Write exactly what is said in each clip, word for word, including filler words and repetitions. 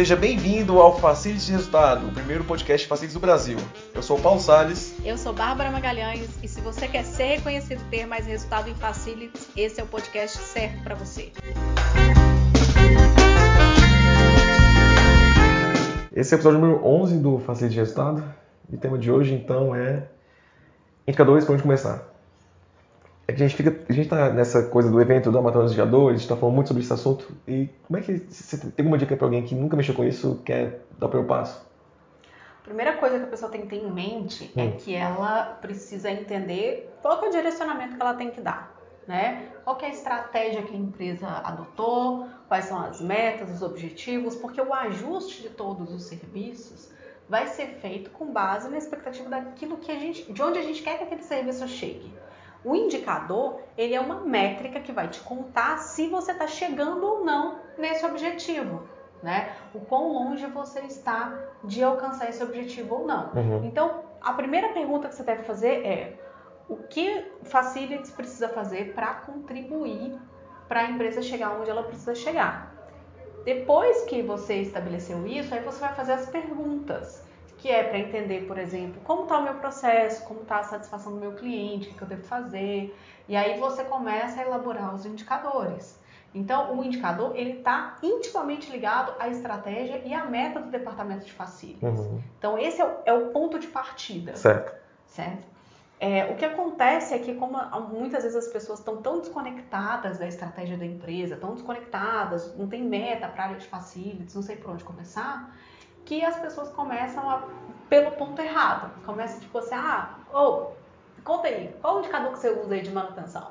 Seja bem-vindo ao Facilities de Resultado, o primeiro podcast Facilities do Brasil. Eu sou o Paulo Salles. Eu sou Bárbara Magalhães e se você quer ser reconhecido e ter mais resultado em Facilities, esse é o podcast certo para você. Esse é o episódio número onze do Facilities de Resultado e o tema de hoje então é indicadores para onde começar. A gente está nessa coisa do evento da Maratona dos Indicadores, a gente está falando muito sobre esse assunto. E como é que você tem alguma dica para alguém que nunca mexeu com isso, quer dar o primeiro passo? A primeira coisa que a pessoa tem que ter em mente hum. é que ela precisa entender qual que é o direcionamento que ela tem que dar, né? Qual que é a estratégia que a empresa adotou, quais são as metas, os objetivos, porque o ajuste de todos os serviços vai ser feito com base na expectativa daquilo que a gente, de onde a gente quer que aquele serviço chegue. O indicador, ele é uma métrica que vai te contar se você está chegando ou não nesse objetivo, né? O quão longe você está de alcançar esse objetivo ou não. Uhum. Então, a primeira pergunta que você deve fazer é: o que Facilities precisa fazer para contribuir para a empresa chegar onde ela precisa chegar? Depois que você estabeleceu isso, aí você vai fazer as perguntas, que é para entender, por exemplo, como está o meu processo, como está a satisfação do meu cliente, o que eu devo fazer. E aí você começa a elaborar os indicadores. Então, o indicador ele está intimamente ligado à estratégia e à meta do departamento de Facilities. Uhum. Então, esse é o, é o ponto de partida. Certo. Certo? É, o que acontece é que, como muitas vezes as pessoas estão tão desconectadas da estratégia da empresa, tão desconectadas, não tem meta para a área de Facilities, não sei por onde começar, que as pessoas começam a, pelo ponto errado. Começa tipo assim, ah, ou oh, conta aí, qual o indicador que você usa aí de manutenção?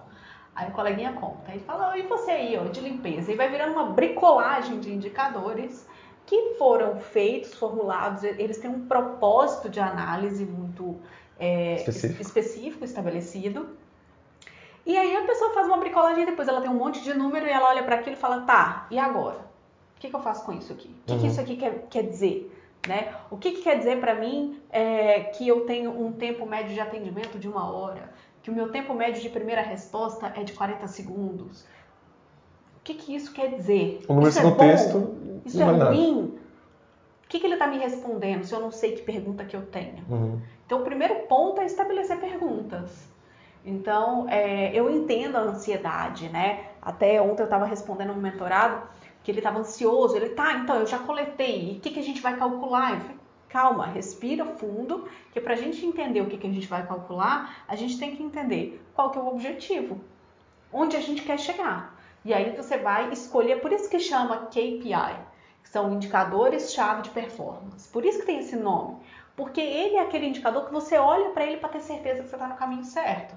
Aí o coleguinha conta, aí fala, oh, e você aí, ó, de limpeza? E vai virando uma bricolagem de indicadores que foram feitos, formulados, eles têm um propósito de análise muito é, específico. específico, estabelecido. E aí a pessoa faz uma bricolagem e depois ela tem um monte de número e ela olha para aquilo e fala, tá, e agora? O que, que eu faço com isso aqui? O que, uhum. que isso aqui quer, quer dizer? Né? O que, que quer dizer para mim é que eu tenho um tempo médio de atendimento de uma hora? Que o meu tempo médio de primeira resposta é de quarenta segundos? O que, que isso quer dizer? O isso é contexto, bom? Isso é ruim? Nada. O que, que ele está me respondendo se eu não sei que pergunta que eu tenho? Uhum. Então, o primeiro ponto é estabelecer perguntas. Então, é, eu entendo a ansiedade, né? Até ontem eu estava respondendo um mentorado que ele estava ansioso, ele, tá, então eu já coletei, e o que, que a gente vai calcular? Eu falei, calma, respira fundo, que para a gente entender o que, que a gente vai calcular, a gente tem que entender qual que é o objetivo, onde a gente quer chegar. E aí você vai escolher, por isso que chama K P I, que são indicadores-chave de performance, por isso que tem esse nome, porque ele é aquele indicador que você olha para ele para ter certeza que você está no caminho certo.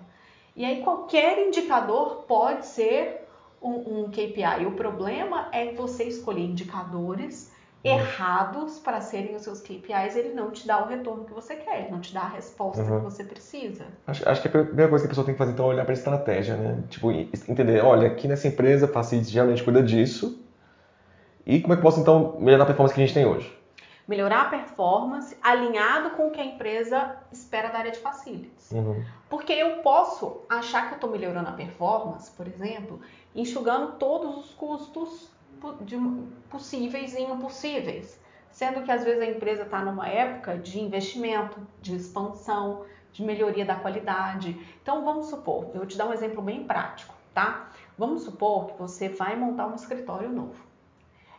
E aí qualquer indicador pode ser um K P I. O problema é você escolher indicadores uhum. errados para serem os seus K P Is, ele não te dá o retorno que você quer, ele não te dá a resposta uhum. que você precisa. Acho, acho que a primeira coisa que a pessoa tem que fazer então é olhar para a estratégia, né? Tipo, entender, olha, aqui nessa empresa, Facilities geralmente cuida disso, e como é que eu posso então melhorar a performance que a gente tem hoje? Melhorar a performance alinhado com o que a empresa espera da área de Facilities. Uhum. Porque eu posso achar que eu estou melhorando a performance, por exemplo, enxugando todos os custos possíveis e impossíveis. Sendo que às vezes a empresa está numa época de investimento, de expansão, de melhoria da qualidade. Então vamos supor, eu vou te dar um exemplo bem prático, tá? Vamos supor que você vai montar um escritório novo.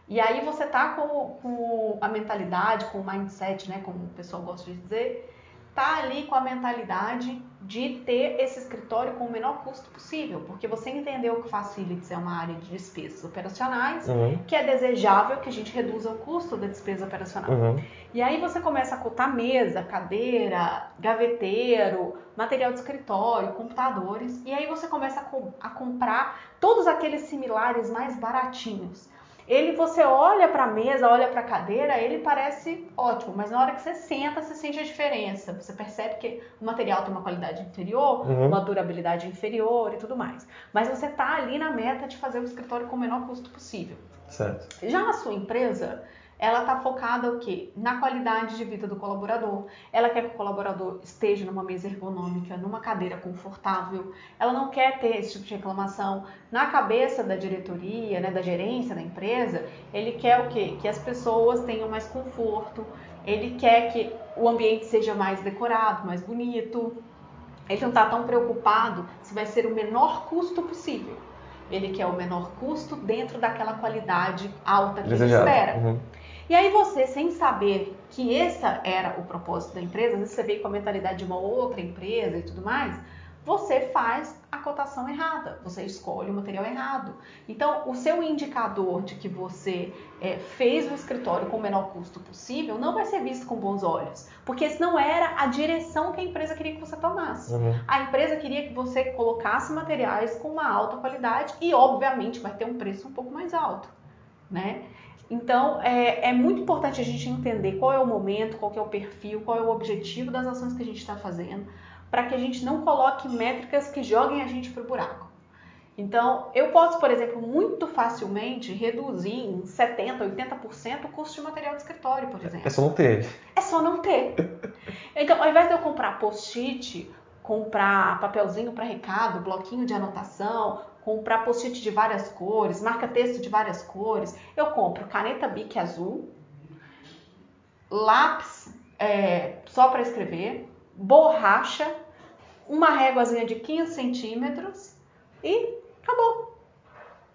E aí você tá com, com a mentalidade, com o mindset, né, como o pessoal gosta de dizer, tá ali com a mentalidade de ter esse escritório com o menor custo possível, porque você entendeu que Facilities é uma área de despesas operacionais, uhum. que é desejável que a gente reduza o custo da despesa operacional. Uhum. E aí você começa a cotar mesa, cadeira, gaveteiro, material de escritório, computadores, e aí você começa a, co- a comprar todos aqueles similares mais baratinhos. Ele, você olha para a mesa, olha para a cadeira, ele parece ótimo, mas na hora que você senta, você sente a diferença. Você percebe que o material tem uma qualidade inferior, uhum. uma durabilidade inferior e tudo mais. Mas você está ali na meta de fazer o escritório com o menor custo possível. Certo. Já na sua empresa, ela está focada o quê? Na qualidade de vida do colaborador. Ela quer que o colaborador esteja numa mesa ergonômica, numa cadeira confortável. Ela não quer ter esse tipo de reclamação na cabeça da diretoria, né, da gerência da empresa. Ele quer o quê? Que as pessoas tenham mais conforto. Ele quer que o ambiente seja mais decorado, mais bonito. Ele não está tão preocupado se vai ser o menor custo possível. Ele quer o menor custo dentro daquela qualidade alta que ele espera. Uhum. E aí você, sem saber que esse era o propósito da empresa, às vezes você vem com a mentalidade de uma outra empresa e tudo mais, você faz a cotação errada, você escolhe o material errado. Então, o seu indicador de que você é, fez o escritório com o menor custo possível não vai ser visto com bons olhos, porque esse não era a direção que a empresa queria que você tomasse. Uhum. A empresa queria que você colocasse materiais com uma alta qualidade e, obviamente, vai ter um preço um pouco mais alto, né? Então, é, é muito importante a gente entender qual é o momento, qual que é o perfil, qual é o objetivo das ações que a gente está fazendo, para que a gente não coloque métricas que joguem a gente para o buraco. Então, eu posso, por exemplo, muito facilmente reduzir em setenta por cento, oitenta por cento o custo de material de escritório, por exemplo. É só não ter. É só não ter. Então, ao invés de eu comprar post-it, comprar papelzinho para recado, bloquinho de anotação, comprar post-it de várias cores, marca-texto de várias cores, eu compro caneta Bic azul, lápis é, só para escrever, borracha, uma réguazinha de quinze centímetros e acabou.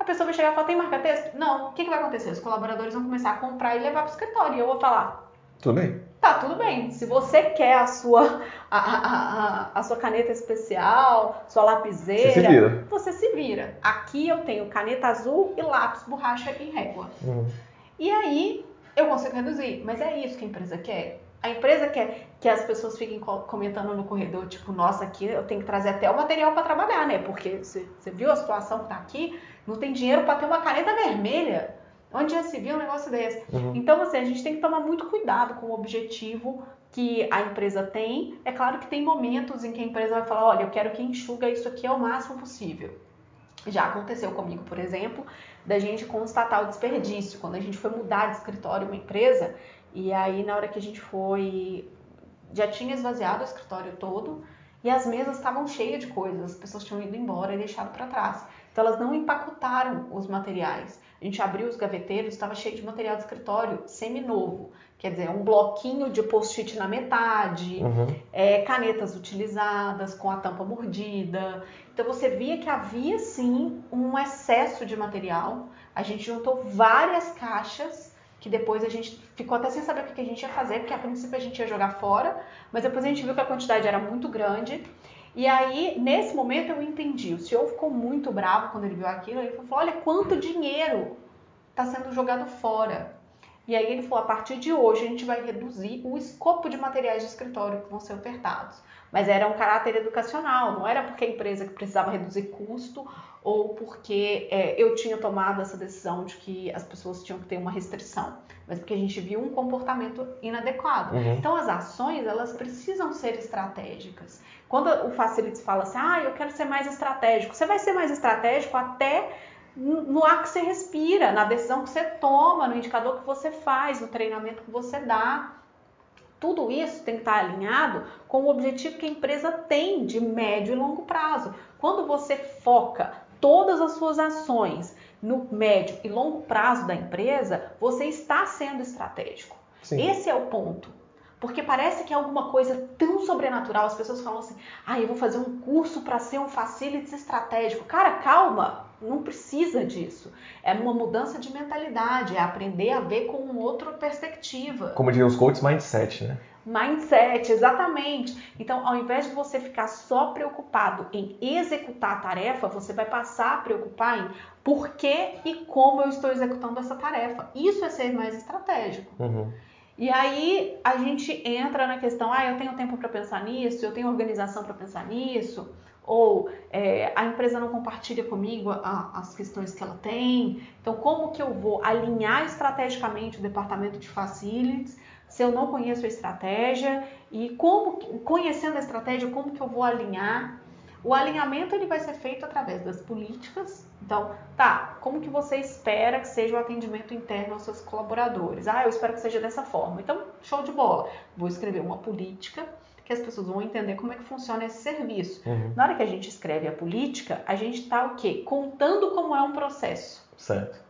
A pessoa vai chegar e falar, tem marca-texto? Não. O que, que vai acontecer? Os colaboradores vão começar a comprar e levar para o escritório. E eu vou falar, tudo bem? Tá, tudo bem. Se você quer a sua, a, a, a, a sua caneta especial, sua lapiseira, você se vira. Você se vira. Aqui eu tenho caneta azul e lápis, borracha e régua. Hum. E aí eu consigo reduzir. Mas é isso que a empresa quer? A empresa quer que as pessoas fiquem comentando no corredor, tipo, nossa, aqui eu tenho que trazer até o material para trabalhar, né? Porque você viu a situação que tá aqui, não tem dinheiro para ter uma caneta vermelha. Onde já se viu um negócio desse? Uhum. Então, assim, a gente tem que tomar muito cuidado com o objetivo que a empresa tem. É claro que tem momentos em que a empresa vai falar, olha, eu quero que enxuga isso aqui ao máximo possível. Já aconteceu comigo, por exemplo, da gente constatar o desperdício. Quando a gente foi mudar de escritório uma empresa, e aí na hora que a gente foi, já tinha esvaziado o escritório todo e as mesas estavam cheias de coisas, as pessoas tinham ido embora e deixado para trás. Então elas não empacotaram os materiais. A gente abriu os gaveteiros, estava cheio de material de escritório seminovo. Quer dizer, um bloquinho de post-it na metade, uhum. é, canetas utilizadas com a tampa mordida. Então você via que havia sim um excesso de material. A gente juntou várias caixas que depois a gente ficou até sem saber o que a gente ia fazer, porque a princípio a gente ia jogar fora, mas depois a gente viu que a quantidade era muito grande. E aí, nesse momento, eu entendi. O senhor ficou muito bravo quando ele viu aquilo. Ele falou, olha, quanto dinheiro está sendo jogado fora. E aí ele falou, a partir de hoje, a gente vai reduzir o escopo de materiais de escritório que vão ser ofertados. Mas era um caráter educacional, não era porque a empresa que precisava reduzir custo ou porque é, eu tinha tomado essa decisão de que as pessoas tinham que ter uma restrição, mas porque a gente viu um comportamento inadequado. Uhum. Então, as ações, elas precisam ser estratégicas. Quando o Facilities fala assim, ah, eu quero ser mais estratégico, você vai ser mais estratégico até no ar que você respira, na decisão que você toma, no indicador que você faz, no treinamento que você dá. Tudo isso tem que estar alinhado com o objetivo que a empresa tem de médio e longo prazo. Quando você foca todas as suas ações no médio e longo prazo da empresa, você está sendo estratégico. Sim. Esse é o ponto. Porque parece que é alguma coisa tão sobrenatural. As pessoas falam assim, ah, eu vou fazer um curso para ser um facilities estratégico. Cara, calma. Não precisa disso. É uma mudança de mentalidade, é aprender a ver com outra perspectiva. Como diriam os coaches, mindset, né? Mindset, exatamente. Então, ao invés de você ficar só preocupado em executar a tarefa, você vai passar a preocupar em por que e como eu estou executando essa tarefa. Isso é ser mais estratégico. Uhum. E aí, a gente entra na questão, ah, eu tenho tempo para pensar nisso, eu tenho organização para pensar nisso, ou é, a empresa não compartilha comigo a, as questões que ela tem. Então, como que eu vou alinhar estrategicamente o departamento de facilities se eu não conheço a estratégia? E como, conhecendo a estratégia, como que eu vou alinhar? O alinhamento ele vai ser feito através das políticas Então, tá, como que você espera que seja o atendimento interno aos seus colaboradores? Ah, eu espero que seja dessa forma. Então, show de bola. Vou escrever uma política que as pessoas vão entender como é que funciona esse serviço. Uhum. Na hora que a gente escreve a política, a gente tá o quê? Contando como é um processo. Certo.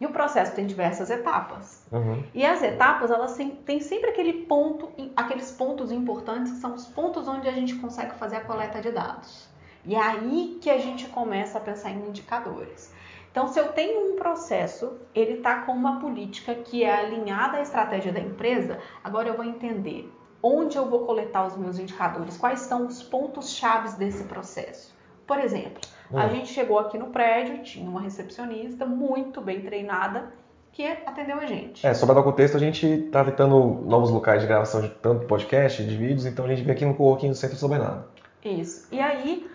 E o processo tem diversas etapas. Uhum. E as etapas, elas têm sempre aquele ponto, aqueles pontos importantes, que são os pontos onde a gente consegue fazer a coleta de dados. E é aí que a gente começa a pensar em indicadores. Então, se eu tenho um processo, ele está com uma política que é alinhada à estratégia da empresa, agora eu vou entender onde eu vou coletar os meus indicadores, quais são os pontos-chave desse processo. Por exemplo, hum. a gente chegou aqui no prédio, tinha uma recepcionista muito bem treinada que atendeu a gente. É, só para dar contexto, a gente está tentando novos locais de gravação de tanto podcast, de vídeos, então a gente veio aqui no coworking do Centro de Sobrenado. Isso. E aí,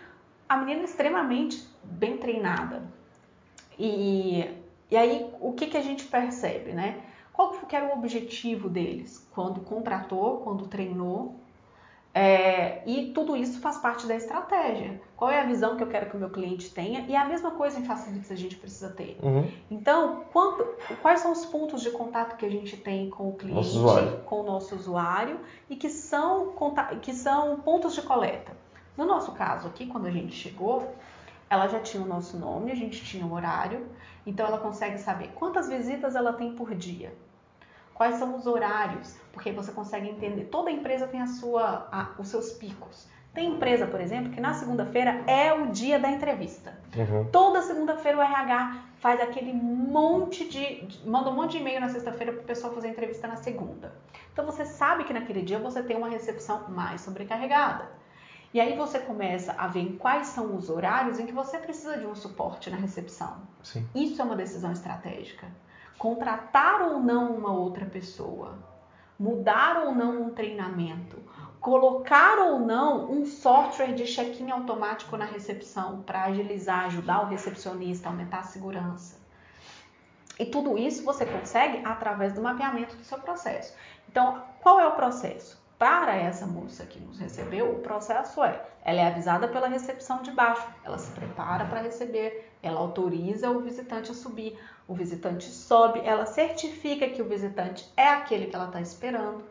a menina extremamente bem treinada. E, e aí, o que, que a gente percebe, né? Qual que era o objetivo deles quando contratou, quando treinou? É, e tudo isso faz parte da estratégia. Qual é a visão que eu quero que o meu cliente tenha? E a mesma coisa em Facilities a gente precisa ter. Uhum. Então, quanto, quais são os pontos de contato que a gente tem com o cliente, com o nosso usuário, e que são, que são pontos de coleta? No nosso caso aqui, quando a gente chegou, ela já tinha o nosso nome, a gente tinha o horário, então ela consegue saber quantas visitas ela tem por dia. Quais são os horários? Porque você consegue entender. Toda empresa tem a sua, a, os seus picos. Tem empresa, por exemplo, que na segunda-feira é o dia da entrevista. Uhum. Toda segunda-feira o R H faz aquele monte de... manda um monte de e-mail na sexta-feira para o pessoal fazer a entrevista na segunda. Então você sabe que naquele dia você tem uma recepção mais sobrecarregada. E aí você começa a ver quais são os horários em que você precisa de um suporte na recepção. Sim. Isso é uma decisão estratégica. Contratar ou não uma outra pessoa, mudar ou não um treinamento, colocar ou não um software de check-in automático na recepção para agilizar, ajudar o recepcionista, aumentar a segurança. E tudo isso você consegue através do mapeamento do seu processo. Então, qual é o processo? Para essa moça que nos recebeu, o processo é, ela é avisada pela recepção de baixo, ela se prepara para receber, ela autoriza o visitante a subir, o visitante sobe, ela certifica que o visitante é aquele que ela está esperando,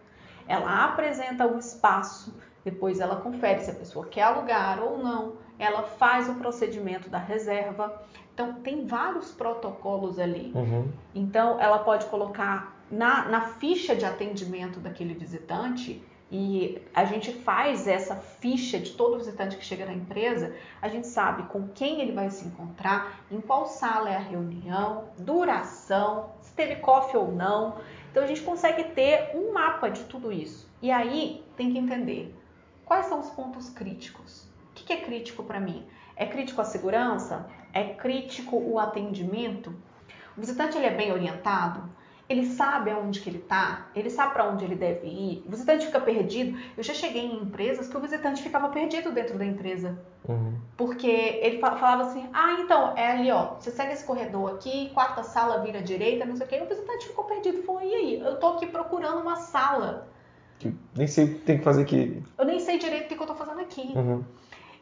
ela apresenta o espaço, depois ela confere se a pessoa quer alugar ou não, ela faz o procedimento da reserva. Então, tem vários protocolos ali. Uhum. Então, ela pode colocar na, na ficha de atendimento daquele visitante. E a gente faz essa ficha de todo visitante que chega na empresa, a gente sabe com quem ele vai se encontrar, em qual sala é a reunião, duração, se teve coffee ou não. Então a gente consegue ter um mapa de tudo isso. E aí tem que entender quais são os pontos críticos. O que é crítico para mim? É crítico a segurança? É crítico o atendimento? O visitante ele é bem orientado? Ele sabe aonde que ele está, ele sabe para onde ele deve ir, o visitante fica perdido. Eu já cheguei em empresas que o visitante ficava perdido dentro da empresa. Uhum. Porque ele falava assim, ah, então, é ali, ó, você segue esse corredor aqui, quarta sala vira à direita, não sei o quê. E o visitante ficou perdido, falou, e aí? Eu tô aqui procurando uma sala. Que nem sei o que tem que fazer aqui. Eu nem sei direito o que eu tô fazendo aqui. Uhum.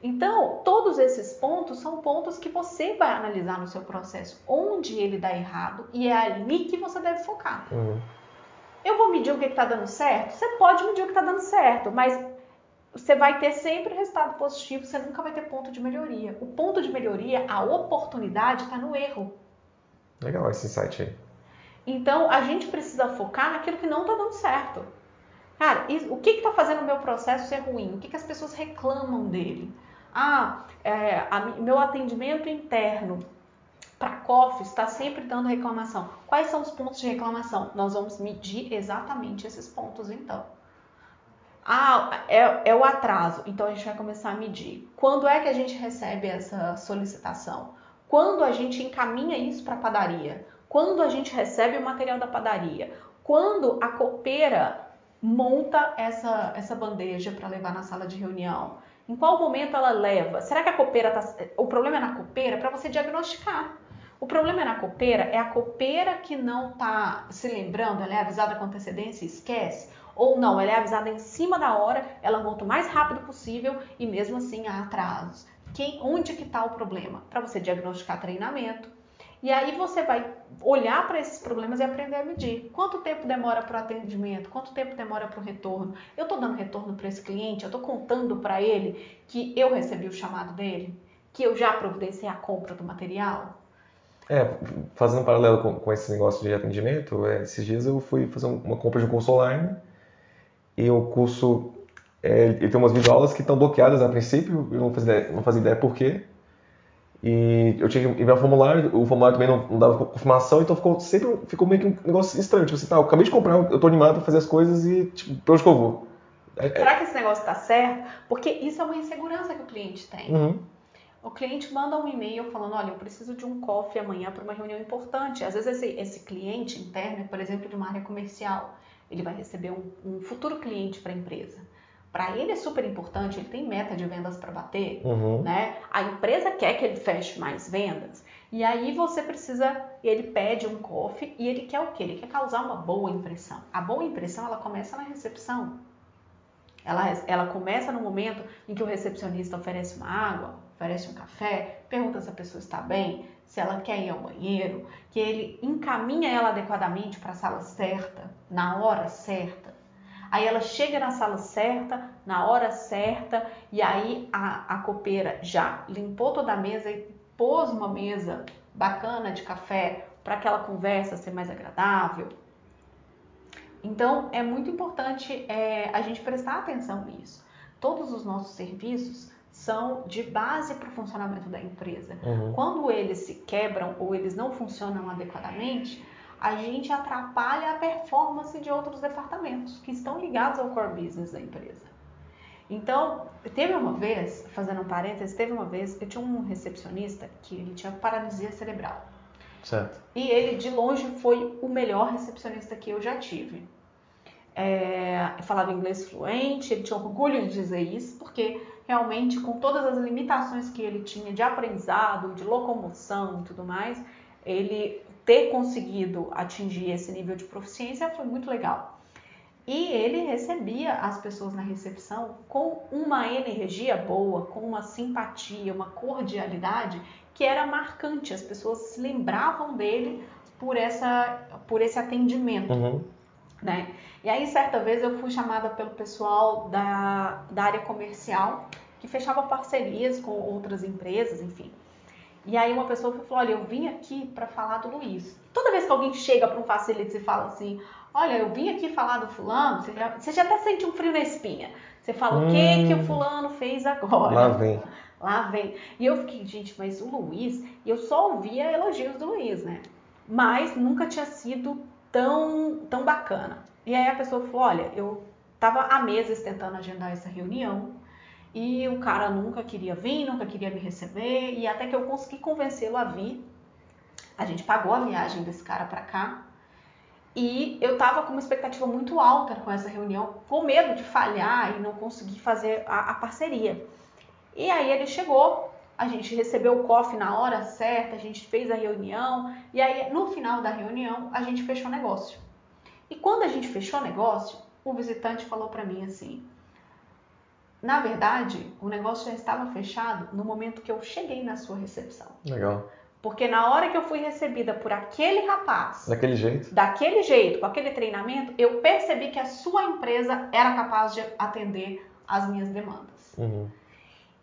Então, todos esses pontos são pontos que você vai analisar no seu processo, onde ele dá errado, e é ali que você deve focar. Uhum. Eu vou medir o que está dando certo? Você pode medir o que está dando certo, mas você vai ter sempre resultado positivo, você nunca vai ter ponto de melhoria. O ponto de melhoria, a oportunidade está no erro. Legal esse insight aí. Então, a gente precisa focar naquilo que não está dando certo. Cara, o que está fazendo o meu processo ser ruim? O que, que as pessoas reclamam dele? Ah, é, a, meu atendimento interno para COFES está sempre dando reclamação. Quais são os pontos de reclamação? Nós vamos medir exatamente esses pontos, então. Ah, é, é o atraso. Então, a gente vai começar a medir. Quando é que a gente recebe essa solicitação? Quando a gente encaminha isso para a padaria? Quando a gente recebe o material da padaria? Quando a copeira monta essa, essa bandeja para levar na sala de reunião? Em qual momento ela leva? Será que a copeira tá... O problema é na copeira para você diagnosticar. O problema é na copeira? É a copeira que não está se lembrando? Ela é avisada com antecedência e esquece? Ou não, ela é avisada em cima da hora, ela monta o mais rápido possível e mesmo assim há atrasos. quem, onde que está o problema, para você diagnosticar treinamento. E aí você vai olhar para esses problemas e aprender a medir. Quanto tempo demora para o atendimento? Quanto tempo demora para o retorno? Eu estou dando retorno para esse cliente? Eu estou contando para ele que eu recebi o chamado dele? Que eu já providenciei a compra do material? É, fazendo um paralelo com, com esse negócio de atendimento, é, esses dias eu fui fazer uma compra de um curso online e o curso... É, ele tem umas videoaulas que estão bloqueadas a princípio, eu não fazia ideia, não fazia ideia por quê. E eu tinha que enviar o formulário, o formulário também não, não dava confirmação, então ficou, sempre ficou meio que um negócio estranho. Tipo assim, tá, eu acabei de comprar, eu tô animado pra fazer as coisas e, tipo, pra onde que eu vou? Será que esse negócio tá certo? Porque isso é uma insegurança que o cliente tem. Uhum. O cliente manda um e-mail falando, olha, eu preciso de um coffee amanhã para uma reunião importante. Às vezes esse, esse cliente interno, por exemplo, de uma área comercial, ele vai receber um, um futuro cliente para a empresa. Para ele é super importante, ele tem meta de vendas para bater, uhum. né? A empresa quer que ele feche mais vendas. E aí você precisa, ele pede um coffee e ele quer o quê? Ele quer causar uma boa impressão. A boa impressão, ela começa na recepção. Ela, ela começa no momento em que o recepcionista oferece uma água, oferece um café, pergunta se a pessoa está bem, se ela quer ir ao banheiro, que ele encaminha ela adequadamente para a sala certa, na hora certa. Aí ela chega na sala certa, na hora certa, e aí a, a copeira já limpou toda a mesa e pôs uma mesa bacana de café para aquela conversa ser mais agradável. Então, é muito importante é, a gente prestar atenção nisso. Todos os nossos serviços são de base para o funcionamento da empresa. Uhum. Quando eles se quebram ou eles não funcionam adequadamente... a gente atrapalha a performance de outros departamentos que estão ligados ao core business da empresa. Então, teve uma vez, fazendo um parênteses, teve uma vez, eu tinha um recepcionista que ele tinha paralisia cerebral. Certo. E ele, de longe, foi o melhor recepcionista que eu já tive. É, eu falava inglês fluente, ele tinha orgulho de dizer isso, porque realmente, com todas as limitações que ele tinha de aprendizado, de locomoção e tudo mais, ele... ter conseguido atingir esse nível de proficiência foi muito legal. E ele recebia as pessoas na recepção com uma energia boa, com uma simpatia, uma cordialidade que era marcante. As pessoas se lembravam dele por, essa, por esse atendimento. Uhum. Né? E aí, certa vez, eu fui chamada pelo pessoal da, da área comercial, que fechava parcerias com outras empresas, enfim. E aí uma pessoa falou, olha, eu vim aqui para falar do Luiz. Toda vez que alguém chega para um Facilities e fala assim, olha, eu vim aqui falar do fulano, você já, você já até sente um frio na espinha. Você fala, hum, o que que o fulano fez agora? Lá vem. Lá vem. E eu fiquei, gente, mas o Luiz, eu só ouvia elogios do Luiz, né? Mas nunca tinha sido tão, tão bacana. E aí a pessoa falou, olha, eu tava há meses tentando agendar essa reunião, e o cara nunca queria vir, nunca queria me receber, e até que eu consegui convencê-lo a vir. A gente pagou a viagem desse cara pra cá, e eu tava com uma expectativa muito alta com essa reunião, com medo de falhar e não conseguir fazer a, a parceria. E aí ele chegou, a gente recebeu o coffee na hora certa, a gente fez a reunião, e aí no final da reunião a gente fechou o negócio. E quando a gente fechou o negócio, o visitante falou pra mim assim, na verdade, o negócio já estava fechado no momento que eu cheguei na sua recepção. Legal. Porque na hora que eu fui recebida por aquele rapaz... Daquele jeito. Daquele jeito, com aquele treinamento, eu percebi que a sua empresa era capaz de atender as minhas demandas. Uhum.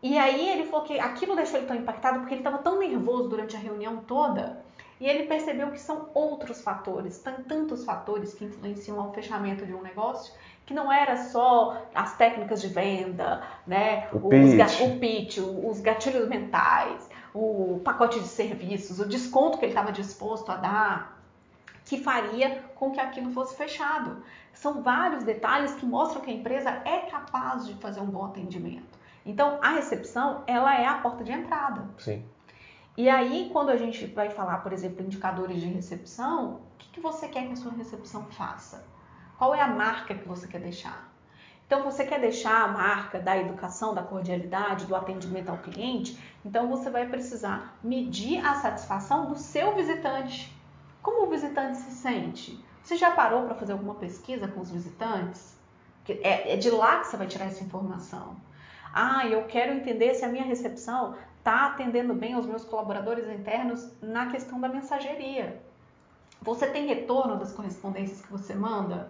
E aí ele falou que aquilo deixou ele tão impactado porque ele estava tão nervoso durante a reunião toda... E ele percebeu que são outros fatores, tantos fatores que influenciam o fechamento de um negócio, que não era só as técnicas de venda, né? o, os, pitch. o pitch, os gatilhos mentais, o pacote de serviços, o desconto que ele estava disposto a dar, que faria com que aquilo fosse fechado. São vários detalhes que mostram que a empresa é capaz de fazer um bom atendimento. Então, a recepção, ela é a porta de entrada. Sim. E aí, quando a gente vai falar, por exemplo, indicadores de recepção, o que, que você quer que a sua recepção faça? Qual é a marca que você quer deixar? Então, você quer deixar a marca da educação, da cordialidade, do atendimento ao cliente? Então, você vai precisar medir a satisfação do seu visitante. Como o visitante se sente? Você já parou para fazer alguma pesquisa com os visitantes? É de lá que você vai tirar essa informação. Ah, eu quero entender se a minha recepção está atendendo bem aos meus colaboradores internos na questão da mensageria. Você tem retorno das correspondências que você manda?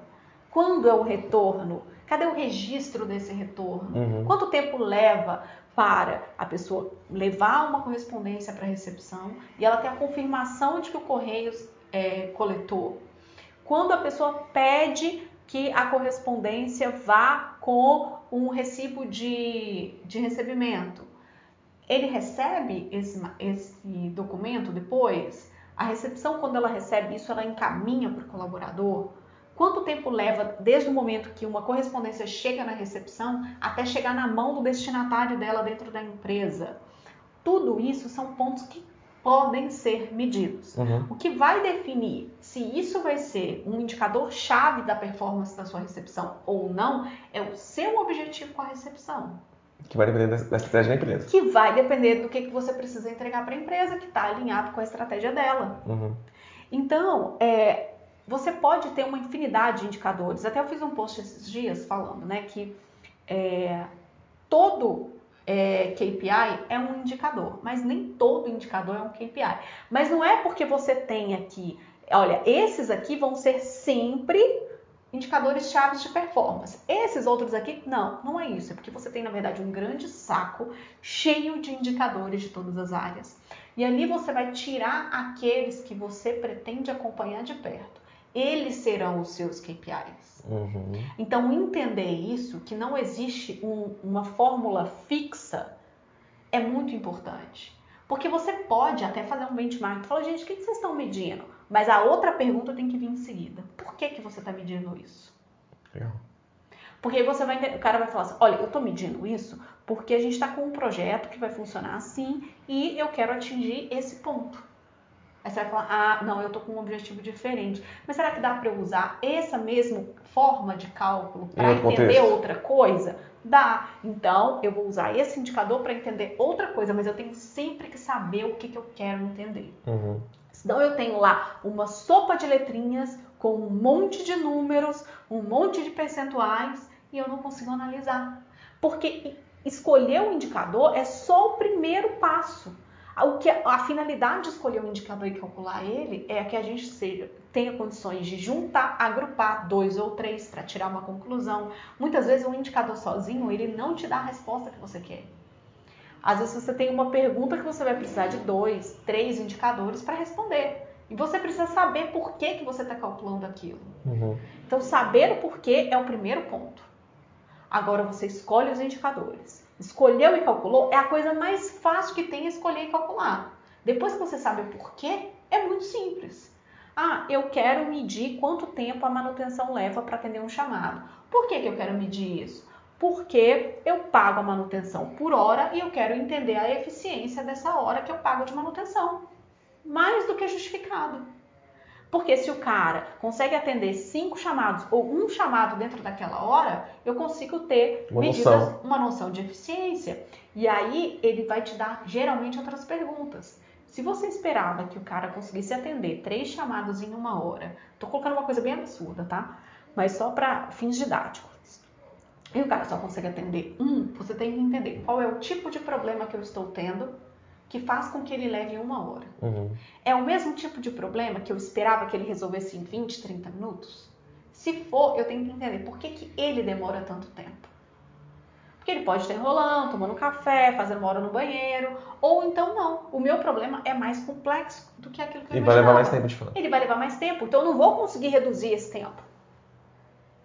Quando é o retorno? Cadê o registro desse retorno? Uhum. Quanto tempo leva para a pessoa levar uma correspondência para a recepção e ela ter a confirmação de que o Correios é, coletou? Quando a pessoa pede que a correspondência vá com um recibo de, de recebimento, ele recebe esse, esse documento depois? A recepção, quando ela recebe isso, ela encaminha para o colaborador? Quanto tempo leva desde o momento que uma correspondência chega na recepção até chegar na mão do destinatário dela dentro da empresa? Tudo isso são pontos que podem ser medidos. Uhum. O que vai definir se isso vai ser um indicador-chave da performance da sua recepção ou não é o seu objetivo com a recepção. Que vai depender da, da estratégia da empresa. Que vai depender do que, que você precisa entregar para a empresa, que está alinhado com a estratégia dela. Uhum. Então, é... você pode ter uma infinidade de indicadores. Até eu fiz um post esses dias falando, né, que é, todo é, K P I é um indicador, mas nem todo indicador é um K P I. Mas não é porque você tem aqui, olha, esses aqui vão ser sempre indicadores chaves de performance. Esses outros aqui, não, não é isso. É porque você tem, na verdade, um grande saco cheio de indicadores de todas as áreas. E ali você vai tirar aqueles que você pretende acompanhar de perto. Eles serão os seus K P Is. Uhum. Então, entender isso, que não existe um, uma fórmula fixa, é muito importante. Porque você pode até fazer um benchmark e falar, gente, o que vocês estão medindo? Mas a outra pergunta tem que vir em seguida. Por que, que você está medindo isso? Legal. Porque aí você vai, o cara vai falar assim, olha, eu estou medindo isso porque a gente está com um projeto que vai funcionar assim e eu quero atingir esse ponto. Aí você vai falar, ah, não, eu estou com um objetivo diferente. Mas será que dá para eu usar essa mesma forma de cálculo para entender outra coisa? Dá. Então, eu vou usar esse indicador para entender outra coisa, mas eu tenho sempre que saber o que, que eu quero entender. Uhum. Senão eu tenho lá uma sopa de letrinhas com um monte de números, um monte de percentuais e eu não consigo analisar. Porque escolher o indicador é só o primeiro passo. O que a finalidade de escolher um indicador e calcular ele é que a gente seja, tenha condições de juntar, agrupar dois ou três para tirar uma conclusão. Muitas vezes um indicador sozinho, ele não te dá a resposta que você quer. Às vezes você tem uma pergunta que você vai precisar de dois, três indicadores para responder. E você precisa saber por que, que você está calculando aquilo. Uhum. Então, saber o porquê é o primeiro ponto. Agora você escolhe os indicadores. Escolheu e calculou é a coisa mais fácil que tem, escolher e calcular. Depois que você sabe o porquê, é muito simples. Ah, eu quero medir quanto tempo a manutenção leva para atender um chamado. Por que, que eu quero medir isso? Porque eu pago a manutenção por hora e eu quero entender a eficiência dessa hora que eu pago de manutenção. Mais do que justificado. Porque se o cara consegue atender cinco chamados ou um chamado dentro daquela hora, eu consigo ter uma medidas, noção. uma noção de eficiência. E aí ele vai te dar geralmente outras perguntas. Se você esperava que o cara conseguisse atender três chamados em uma hora, tô colocando uma coisa bem absurda, tá? Mas só para fins didáticos. E o cara só consegue atender um, você tem que entender qual é o tipo de problema que eu estou tendo que faz com que ele leve uma hora. Uhum. É o mesmo tipo de problema que eu esperava que ele resolvesse em vinte, trinta minutos? Se for, eu tenho que entender por que, que ele demora tanto tempo. Porque ele pode estar enrolando, tomando café, fazendo uma hora no banheiro, ou então não. O meu problema é mais complexo do que aquilo que eu imaginava. Ele vai levar mais tempo de falar. Ele vai levar mais tempo, então eu não vou conseguir reduzir esse tempo.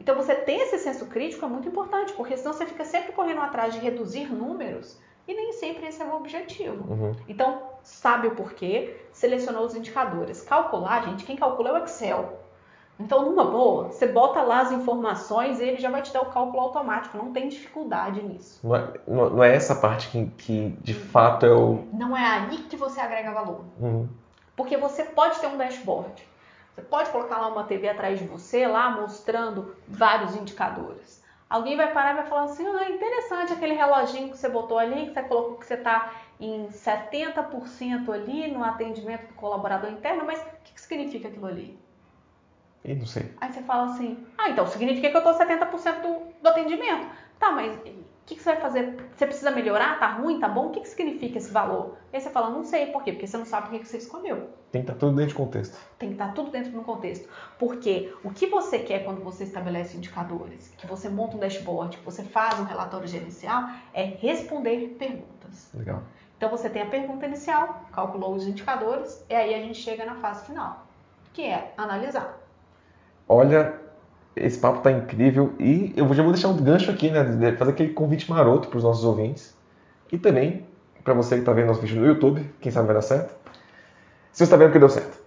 Então você ter esse senso crítico é muito importante, porque senão você fica sempre correndo atrás de reduzir números, e nem sempre esse é o objetivo. Uhum. Então, sabe o porquê, selecionou os indicadores. Calcular, gente, quem calcula é o Excel. Então, numa boa, você bota lá as informações e ele já vai te dar o cálculo automático. Não tem dificuldade nisso. Não é, não, não é essa parte que, que de fato é o... Não é aí que você agrega valor. Uhum. Porque você pode ter um dashboard. Você pode colocar lá uma T V atrás de você, lá mostrando vários indicadores. Alguém vai parar e vai falar assim, ah, interessante aquele reloginho que você botou ali, que você colocou que você está em setenta por cento ali no atendimento do colaborador interno, mas o que, que significa aquilo ali? Eu não sei. Aí você fala assim, ah, então significa que eu estou setenta por cento do, do atendimento. Tá, mas O que, que você vai fazer? Você precisa melhorar? Tá ruim? Tá bom? O que, que significa esse valor? Aí você fala, não sei por quê, porque você não sabe por que você escolheu. Tem que estar tudo dentro de contexto. Tem que estar tudo dentro de um contexto. Porque o que você quer quando você estabelece indicadores, que você monta um dashboard, que você faz um relatório gerencial, é responder perguntas. Legal. Então você tem a pergunta inicial, calculou os indicadores, e aí a gente chega na fase final, que é analisar. Olha, esse papo tá incrível e eu já vou deixar um gancho aqui, né? Fazer aquele convite maroto para os nossos ouvintes e também para você que tá vendo nosso vídeo no YouTube, quem sabe vai dar certo. Se você está vendo que deu certo,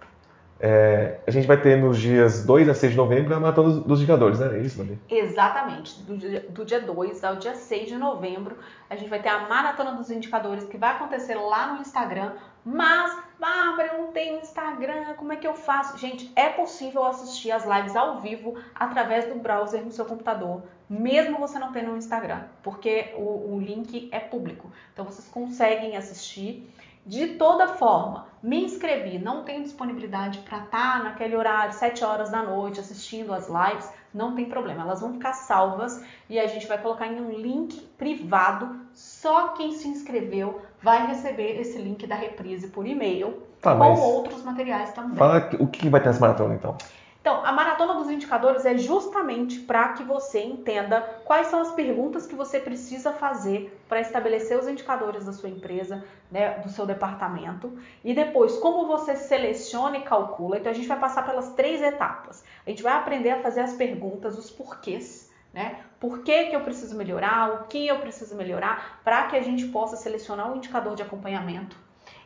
é, a gente vai ter nos dias dois a seis de novembro a Maratona dos, dos Indicadores, né? É isso, Bárbara? Exatamente. Do dia, do dia dois ao dia seis de novembro, a gente vai ter a Maratona dos Indicadores, que vai acontecer lá no Instagram. Mas, Bárbara, eu não tenho Instagram, como é que eu faço? Gente, é possível assistir as lives ao vivo através do browser no seu computador, mesmo você não tendo um Instagram, porque o, o link é público. Então, vocês conseguem assistir. De toda forma, me inscrevi, não tenho disponibilidade para estar naquele horário, sete horas da noite, assistindo as lives, não tem problema, elas vão ficar salvas e a gente vai colocar em um link privado, só quem se inscreveu vai receber esse link da reprise por e-mail, tá, ou outros materiais também. Fala o que vai ter essa maratona então? Então, a Maratona dos Indicadores é justamente para que você entenda quais são as perguntas que você precisa fazer para estabelecer os indicadores da sua empresa, né, do seu departamento. E depois, como você seleciona e calcula. Então, a gente vai passar pelas três etapas. A gente vai aprender a fazer as perguntas, os porquês, né? Por que que eu preciso melhorar? O que eu preciso melhorar? Para que a gente possa selecionar um indicador de acompanhamento.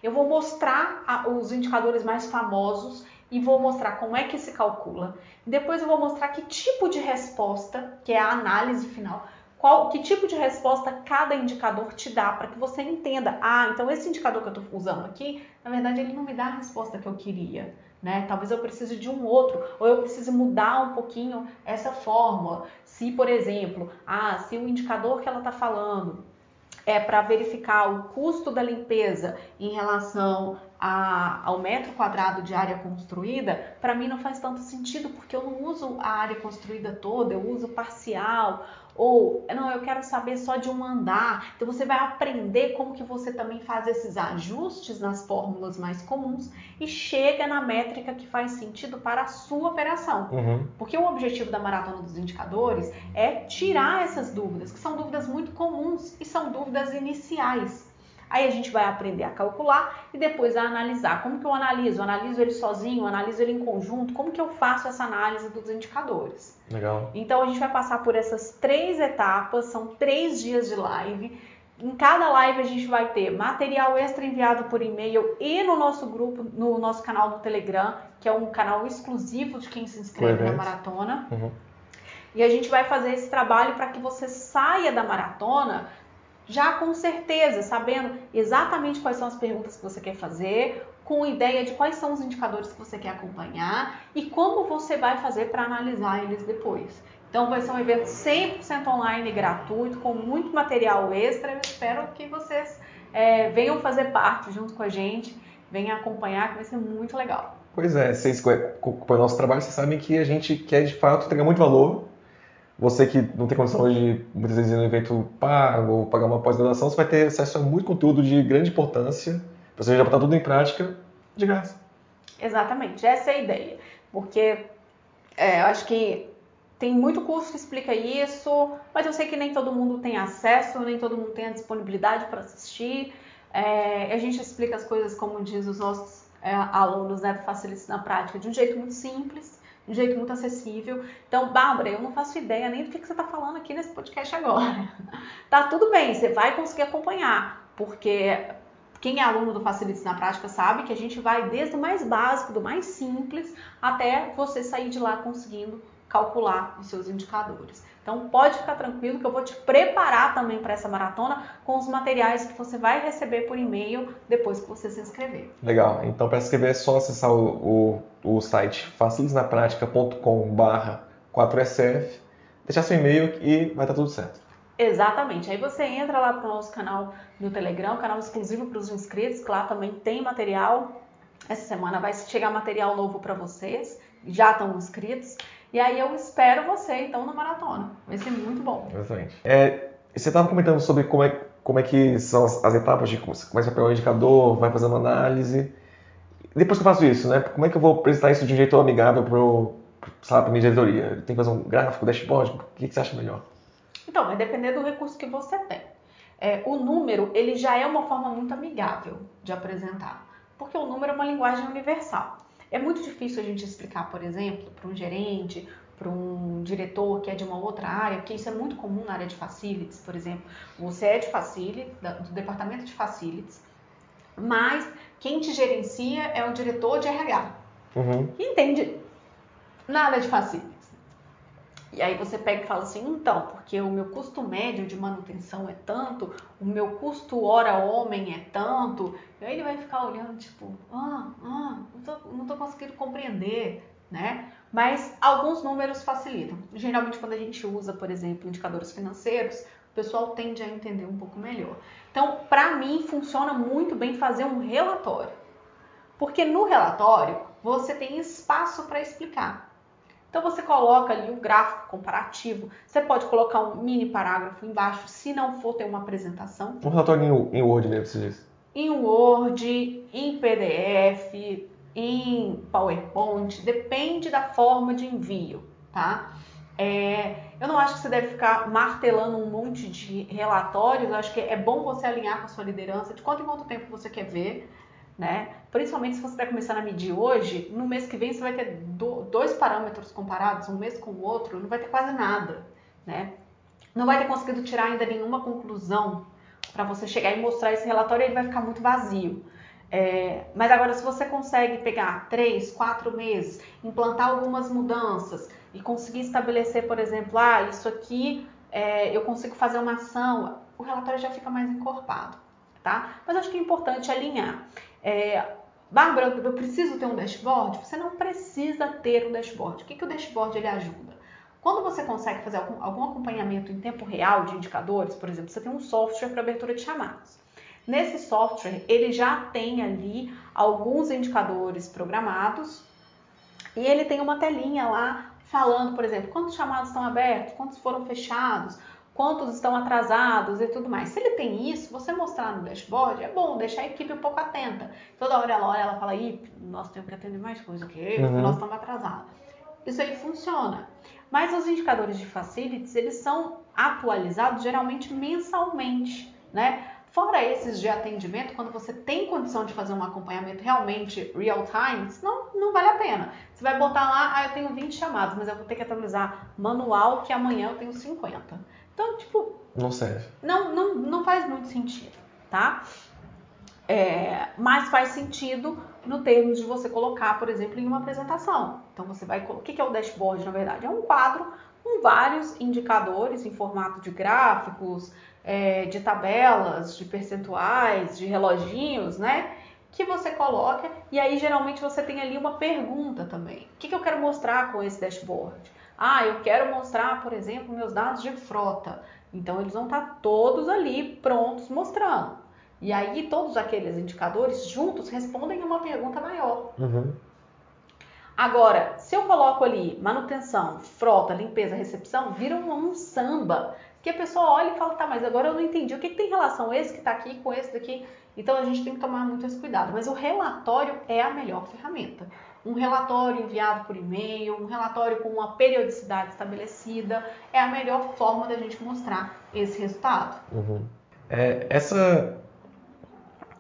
Eu vou mostrar a, os indicadores mais famosos e vou mostrar como é que se calcula. Depois eu vou mostrar que tipo de resposta, que é a análise final, qual, que tipo de resposta cada indicador te dá, para que você entenda, ah, então esse indicador que eu estou usando aqui, na verdade ele não me dá a resposta que eu queria, né? Talvez eu precise de um outro, ou eu precise mudar um pouquinho essa fórmula. Se, por exemplo, ah, se o indicador que ela está falando é para verificar o custo da limpeza em relação a, ao metro quadrado de área construída, para mim não faz tanto sentido, porque eu não uso a área construída toda, eu uso parcial, ou, não, eu quero saber só de um andar. Então, você vai aprender como que você também faz esses ajustes nas fórmulas mais comuns e chega na métrica que faz sentido para a sua operação. Uhum. Porque o objetivo da Maratona dos Indicadores é tirar essas dúvidas, que são dúvidas muito comuns e são dúvidas iniciais. Aí a gente vai aprender a calcular e depois a analisar. Como que eu analiso? Eu analiso ele sozinho? Eu analiso ele em conjunto? Como que eu faço essa análise dos indicadores? Legal. Então, a gente vai passar por essas três etapas. São três dias de live. Em cada live, a gente vai ter material extra enviado por e-mail e no nosso grupo, no nosso canal do Telegram, que é um canal exclusivo de quem se inscreve na maratona. Uhum. E a gente vai fazer esse trabalho para que você saia da maratona já com certeza, sabendo exatamente quais são as perguntas que você quer fazer, com ideia de quais são os indicadores que você quer acompanhar e como você vai fazer para analisar eles depois. Então, vai ser um evento cem por cento online, gratuito, com muito material extra. Eu espero que vocês é, venham fazer parte junto com a gente, venham acompanhar, que vai ser muito legal. Pois é, vocês acompanham o nosso trabalho, vocês sabem que a gente quer, de fato, entregar muito valor. Você que não tem condição hoje, muitas vezes, ir no evento pago ou pagar uma pós-graduação, você vai ter acesso a muito conteúdo de grande importância, para você já botar tudo em prática, de graça. Exatamente, essa é a ideia. Porque é, eu acho que tem muito curso que explica isso, mas eu sei que nem todo mundo tem acesso, nem todo mundo tem a disponibilidade para assistir. É, a gente explica as coisas, como diz os nossos é, alunos, né, do Facilities na Prática, de um jeito muito simples, de um jeito muito acessível. Então, Bárbara, eu não faço ideia nem do que, que você está falando aqui nesse podcast agora. Tá tudo bem, você vai conseguir acompanhar, porque quem é aluno do Facilities na Prática sabe que a gente vai desde o mais básico, do mais simples, até você sair de lá conseguindo calcular os seus indicadores. Então, pode ficar tranquilo que eu vou te preparar também para essa maratona com os materiais que você vai receber por e-mail depois que você se inscrever. Legal. Então, para se inscrever é só acessar o, o, o site facilities na prática ponto com barra quatro S F, deixar seu e-mail e vai estar tudo certo. Exatamente. Aí você entra lá para o nosso canal no Telegram, canal exclusivo para os inscritos, que lá também tem material. Essa semana vai chegar material novo para vocês, já estão inscritos. E aí eu espero você, então, na maratona. Vai ser muito bom. Exatamente. É, E você estava comentando sobre como é, como é que são as, as etapas de começa a pegar um indicador, vai fazer uma análise. Depois que eu faço isso, né? Como é que eu vou apresentar isso de um jeito amigável para a minha diretoria? Tem que fazer um gráfico, dashboard? O que, que você acha melhor? Então, vai depender do recurso que você tem. É, o número, ele já é uma forma muito amigável de apresentar, porque o número é uma linguagem universal. É muito difícil a gente explicar, por exemplo, para um gerente, para um diretor que é de uma outra área, porque isso é muito comum na área de Facilities, por exemplo. Você é de Facilities, do departamento de Facilities, mas quem te gerencia é o diretor de R H, uhum. que entende na área de Facilities. E aí você pega e fala assim, então, porque o meu custo médio de manutenção é tanto, o meu custo hora-homem é tanto, e aí ele vai ficar olhando, tipo, ah, ah, não tô, não tô conseguindo compreender, né? Mas alguns números facilitam. Geralmente quando a gente usa, por exemplo, indicadores financeiros, o pessoal tende a entender um pouco melhor. Então, para mim, funciona muito bem fazer um relatório, porque no relatório você tem espaço para explicar. Então, você coloca ali um gráfico comparativo, você pode colocar um mini parágrafo embaixo, se não for ter uma apresentação. Um relatório em Word, né, você disse? Em Word, em P D F, em PowerPoint, depende da forma de envio, tá? É, eu não acho que você deve ficar martelando um monte de relatórios, eu acho que é bom você alinhar com a sua liderança, de quanto em quanto tempo você quer ver, né? Principalmente se você está começando a medir hoje, no mês que vem você vai ter do, dois parâmetros comparados, um mês com o outro, não vai ter quase nada, né? Não vai ter conseguido tirar ainda nenhuma conclusão para você chegar e mostrar esse relatório, ele vai ficar muito vazio. É, mas agora, se você consegue pegar três, quatro meses, implantar algumas mudanças e conseguir estabelecer, por exemplo, ah, isso aqui é, eu consigo fazer uma ação, o relatório já fica mais encorpado, tá? Mas acho que é importante alinhar. É, Bárbara, eu preciso ter um dashboard? Você não precisa ter um dashboard. O que, que o dashboard ele ajuda? Quando você consegue fazer algum, algum acompanhamento em tempo real de indicadores, por exemplo, você tem um software para abertura de chamadas. Nesse software, ele já tem ali alguns indicadores programados e ele tem uma telinha lá falando, por exemplo, quantos chamados estão abertos, quantos foram fechados, quantos estão atrasados e tudo mais. Se ele tem isso, você mostrar no dashboard, é bom deixar a equipe um pouco atenta. Toda hora ela olha, ela fala, ih, nós temos que atender mais coisa que eu, uhum. nós estamos atrasados. Isso aí funciona. Mas os indicadores de Facilities, eles são atualizados geralmente mensalmente, né? Fora esses de atendimento, quando você tem condição de fazer um acompanhamento realmente real time, senão não vale a pena. Você vai botar lá, ah, eu tenho vinte chamadas, mas eu vou ter que atualizar manual, que amanhã eu tenho cinquenta. Então, tipo... Não serve. Não, não, não faz muito sentido, tá? É, mas faz sentido no termo de você colocar, por exemplo, em uma apresentação. Então, você vai... O que é o dashboard, na verdade? É um quadro com vários indicadores em formato de gráficos, é, de tabelas, de percentuais, de reloginhos, né? Que você coloca e aí, geralmente, você tem ali uma pergunta também. O que eu quero mostrar com esse dashboard? Ah, eu quero mostrar, por exemplo, meus dados de frota. Então, eles vão estar todos ali prontos mostrando. E aí, todos aqueles indicadores juntos respondem uma pergunta maior. Uhum. Agora, se eu coloco ali manutenção, frota, limpeza, recepção, vira um, um samba. Que a pessoa olha e fala, tá, mas agora eu não entendi. O que, que tem relação esse que está aqui com esse daqui? Então, a gente tem que tomar muito esse cuidado. Mas o relatório é a melhor ferramenta. Um relatório enviado por e-mail, um relatório com uma periodicidade estabelecida, é a melhor forma da gente mostrar esse resultado. Uhum. É, essa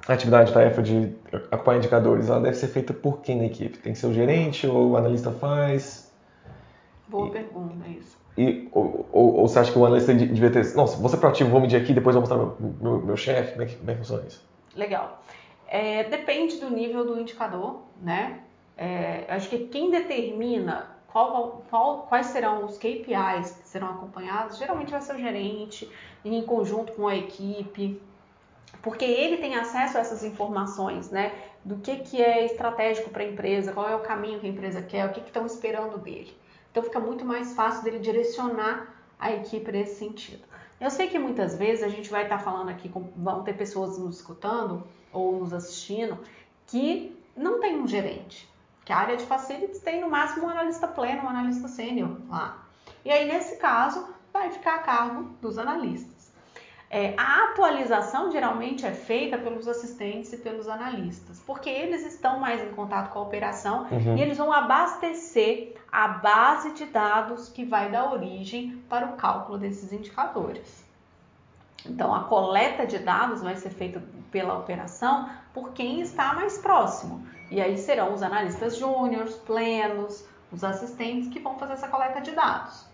atividade, tarefa de acompanhar indicadores, ela deve ser feita por quem na equipe? Tem que ser o gerente ou o analista faz? Boa e, pergunta, é isso. E, ou, ou, ou você acha que o analista devia ter... Nossa, vou ser proativo, vou medir aqui, depois vou mostrar meu, meu, meu chefe, como é que, como é que funciona isso? Legal. É, depende do nível do indicador, né? É, acho que quem determina qual, qual, quais serão os K P Is que serão acompanhados, geralmente vai ser o gerente, em conjunto com a equipe, porque ele tem acesso a essas informações, né? Do que, que é estratégico para a empresa, qual é o caminho que a empresa quer, o que estão esperando dele. Então fica muito mais fácil dele direcionar a equipe nesse sentido. Eu sei que muitas vezes a gente vai estar tá falando aqui, com, vão ter pessoas nos escutando ou nos assistindo, que não tem um gerente. Que a área de Facilities tem no máximo um analista pleno, um analista sênior lá. E aí, nesse caso, vai ficar a cargo dos analistas. É, a atualização geralmente é feita pelos assistentes e pelos analistas, porque eles estão mais em contato com a operação, uhum, e eles vão abastecer a base de dados que vai dar origem para o cálculo desses indicadores. Então, a coleta de dados vai ser feita pela operação por quem está mais próximo. E aí serão os analistas júniores, plenos, os assistentes que vão fazer essa coleta de dados.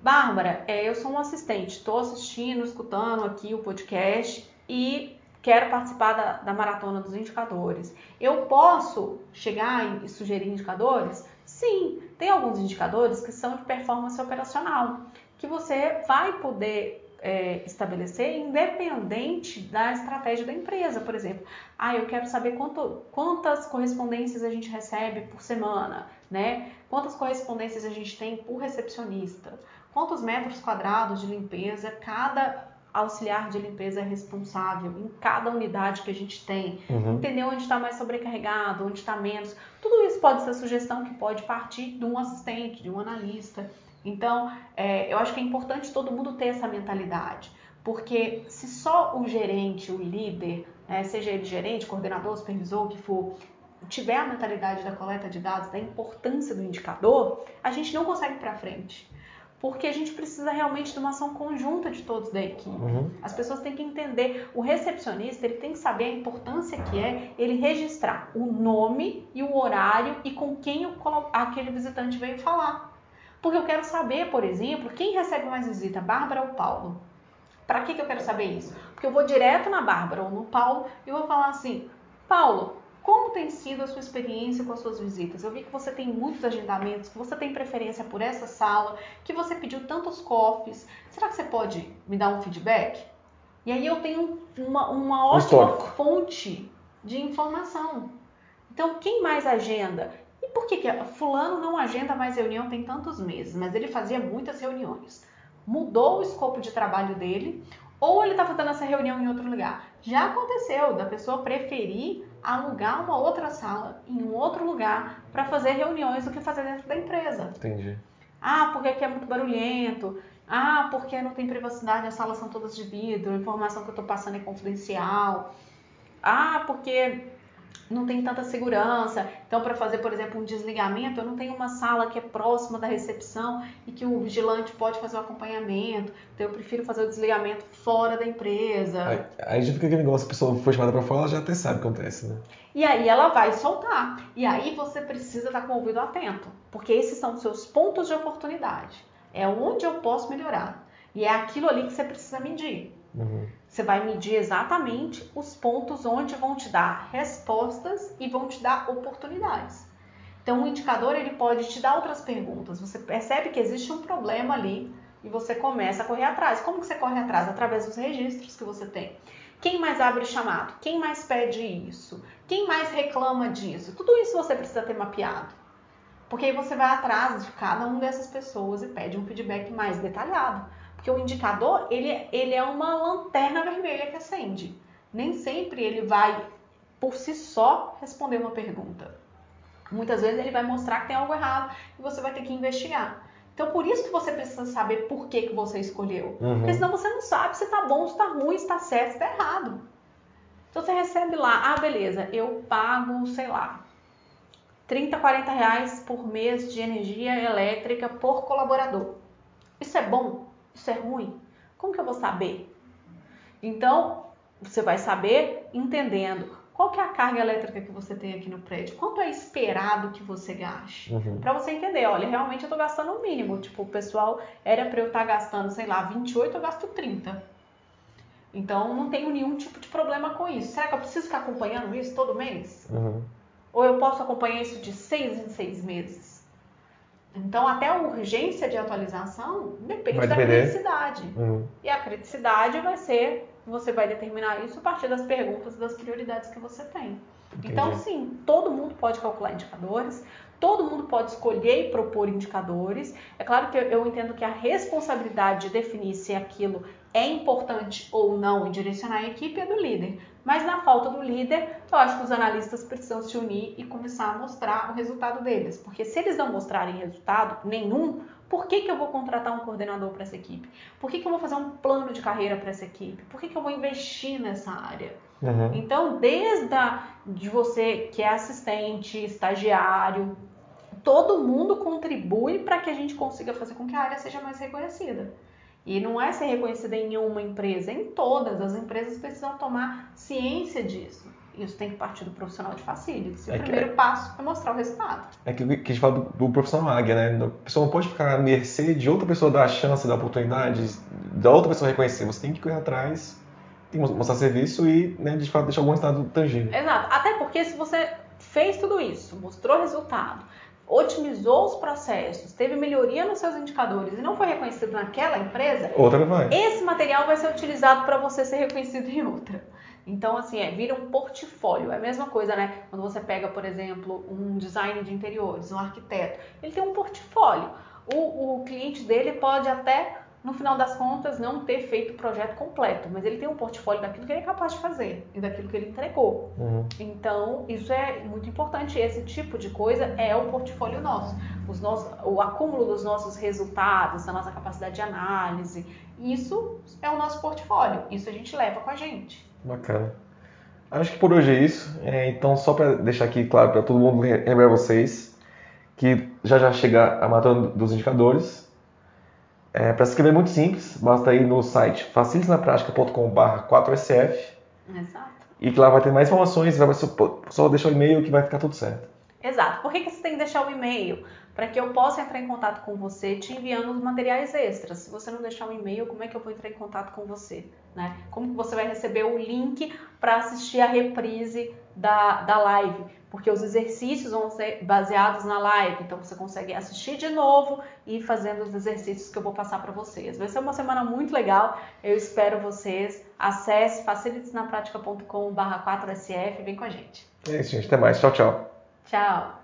Bárbara, eu sou um assistente, estou assistindo, escutando aqui o podcast e quero participar da, da Maratona dos Indicadores. Eu posso chegar e sugerir indicadores? Sim, tem alguns indicadores que são de performance operacional, que você vai poder é, estabelecer independente da estratégia da empresa. Por exemplo, ah, eu quero saber quanto, quantas correspondências a gente recebe por semana, né? Quantas correspondências a gente tem por recepcionista, quantos metros quadrados de limpeza cada auxiliar de limpeza é responsável em cada unidade que a gente tem, uhum, entender onde está mais sobrecarregado, onde está menos. Tudo isso pode ser sugestão que pode partir de um assistente, de um analista. Então, é, eu acho que é importante todo mundo ter essa mentalidade, porque se só o gerente, o líder, né, seja ele gerente, coordenador, supervisor, o que for, tiver a mentalidade da coleta de dados, da importância do indicador, a gente não consegue ir para frente. Porque a gente precisa realmente de uma ação conjunta de todos da equipe. Uhum. As pessoas têm que entender. O recepcionista, ele tem que saber a importância que é ele registrar o nome e o horário e com quem o, aquele visitante veio falar. Porque eu quero saber, por exemplo, quem recebe mais visita, Bárbara ou Paulo. Para que, que eu quero saber isso? Porque eu vou direto na Bárbara ou no Paulo e vou falar assim, Paulo, como tem sido a sua experiência com as suas visitas? Eu vi que você tem muitos agendamentos, que você tem preferência por essa sala, que você pediu tantos C O F E S. Será que você pode me dar um feedback? E aí eu tenho uma, uma ótima fonte de informação. Então, quem mais agenda? E por que, que fulano não agenda mais reunião tem tantos meses, mas ele fazia muitas reuniões? Mudou o escopo de trabalho dele ou ele está fazendo essa reunião em outro lugar? Já aconteceu da pessoa preferir alugar uma outra sala em um outro lugar para fazer reuniões do que fazer dentro da empresa. Entendi. Ah, porque aqui é muito barulhento. Ah, porque não tem privacidade, as salas são todas de vidro, a informação que eu estou passando é confidencial. Ah, porque não tem tanta segurança. Então, para fazer, por exemplo, um desligamento, eu não tenho uma sala que é próxima da recepção e que o vigilante pode fazer o acompanhamento. Então, eu prefiro fazer o desligamento fora da empresa. Aí, aí já fica aquele negócio, a pessoa foi chamada para fora, ela já até sabe o que acontece, né? E aí ela vai soltar. E aí você precisa estar com o ouvido atento, porque esses são os seus pontos de oportunidade. É onde eu posso melhorar. E é aquilo ali que você precisa medir. Uhum. Você vai medir exatamente os pontos onde vão te dar respostas e vão te dar oportunidades. Então, o indicador ele pode te dar outras perguntas. Você percebe que existe um problema ali e você começa a correr atrás. Como que você corre atrás? Através dos registros que você tem. Quem mais abre chamado? Quem mais pede isso? Quem mais reclama disso? Tudo isso você precisa ter mapeado. Porque aí você vai atrás de cada uma dessas pessoas e pede um feedback mais detalhado. Porque o indicador, ele, ele é uma lanterna vermelha que acende. Nem sempre ele vai, por si só, responder uma pergunta. Muitas vezes ele vai mostrar que tem algo errado e você vai ter que investigar. Então, por isso que você precisa saber por que, que você escolheu. Uhum. Porque senão você não sabe se tá bom, se tá ruim, se tá certo, se tá errado. Então, você recebe lá, ah, beleza, eu pago, sei lá, trinta, quarenta reais por mês de energia elétrica por colaborador. Isso é bom? Isso é ruim? Como que eu vou saber? Então, você vai saber entendendo qual que é a carga elétrica que você tem aqui no prédio, quanto é esperado que você gaste, uhum, para você entender, olha, realmente eu estou gastando o mínimo, tipo, o pessoal era para eu estar tá gastando, sei lá, vinte e oito, eu gasto trinta. Então, não tenho nenhum tipo de problema com isso. Será que eu preciso ficar acompanhando isso todo mês? Uhum. Ou eu posso acompanhar isso de seis em seis meses? Então, até a urgência de atualização depende da criticidade. Uhum. E a criticidade vai ser, você vai determinar isso a partir das perguntas e das prioridades que você tem. Entendi. Então, sim, todo mundo pode calcular indicadores, todo mundo pode escolher e propor indicadores. É claro que eu entendo que a responsabilidade de definir se aquilo é importante ou não e direcionar a equipe é do líder. Mas na falta do líder, eu acho que os analistas precisam se unir e começar a mostrar o resultado deles. Porque se eles não mostrarem resultado nenhum, Por que que eu vou contratar um coordenador para essa equipe? Por que que eu vou fazer um plano de carreira para essa equipe? Por que que eu vou investir nessa área? Uhum. Então, desde a, de você que é assistente, estagiário, todo mundo contribui para que a gente consiga fazer com que a área seja mais reconhecida. E não é ser reconhecida em uma empresa, em todas. As empresas precisam tomar ciência disso. Isso tem que partir do profissional de facilities. É o primeiro é... passo é mostrar o resultado. É aquilo que a gente fala do, do profissional águia, né? A pessoa não pode ficar à mercê de outra pessoa dar a chance, dar a oportunidade, da outra pessoa reconhecer. Você tem que correr atrás, tem que mostrar serviço e, né, de fato, deixar algum resultado tangível. Exato. Até porque se você fez tudo isso, mostrou resultado, otimizou os processos, teve melhoria nos seus indicadores e não foi reconhecido naquela empresa, outra vai. Esse material vai ser utilizado para você ser reconhecido em outra. Então, assim, é, vira um portfólio. É a mesma coisa, né? Quando você pega, por exemplo, um design de interiores, um arquiteto, ele tem um portfólio. O, o cliente dele pode até, no final das contas, não ter feito o projeto completo, mas ele tem um portfólio daquilo que ele é capaz de fazer e daquilo que ele entregou. Uhum. Então, isso é muito importante. Esse tipo de coisa é o portfólio nosso. Os nossos, o acúmulo dos nossos resultados, da nossa capacidade de análise, isso é o nosso portfólio. Isso a gente leva com a gente. Bacana. Acho que por hoje é isso. É, então, só para deixar aqui claro para todo mundo, lembrar vocês que já já chega a Maratona dos Indicadores. É, para se inscrever é muito simples, basta ir no site facilities na prática ponto com barra quatro S F. Exato. E que lá vai ter mais informações, vai só, só deixar o e-mail que vai ficar tudo certo. Exato. Por que que você tem que deixar o e-mail? Para que eu possa entrar em contato com você te enviando os materiais extras. Se você não deixar um e-mail, como é que eu vou entrar em contato com você? Né? Como que você vai receber o link para assistir a reprise da, da live? Porque os exercícios vão ser baseados na live, então você consegue assistir de novo e ir fazendo os exercícios que eu vou passar para vocês. Vai ser uma semana muito legal, eu espero vocês. Acesse facilities na prática ponto com barra quatro S F e vem com a gente. É isso, gente. Até mais. Tchau, tchau. Tchau.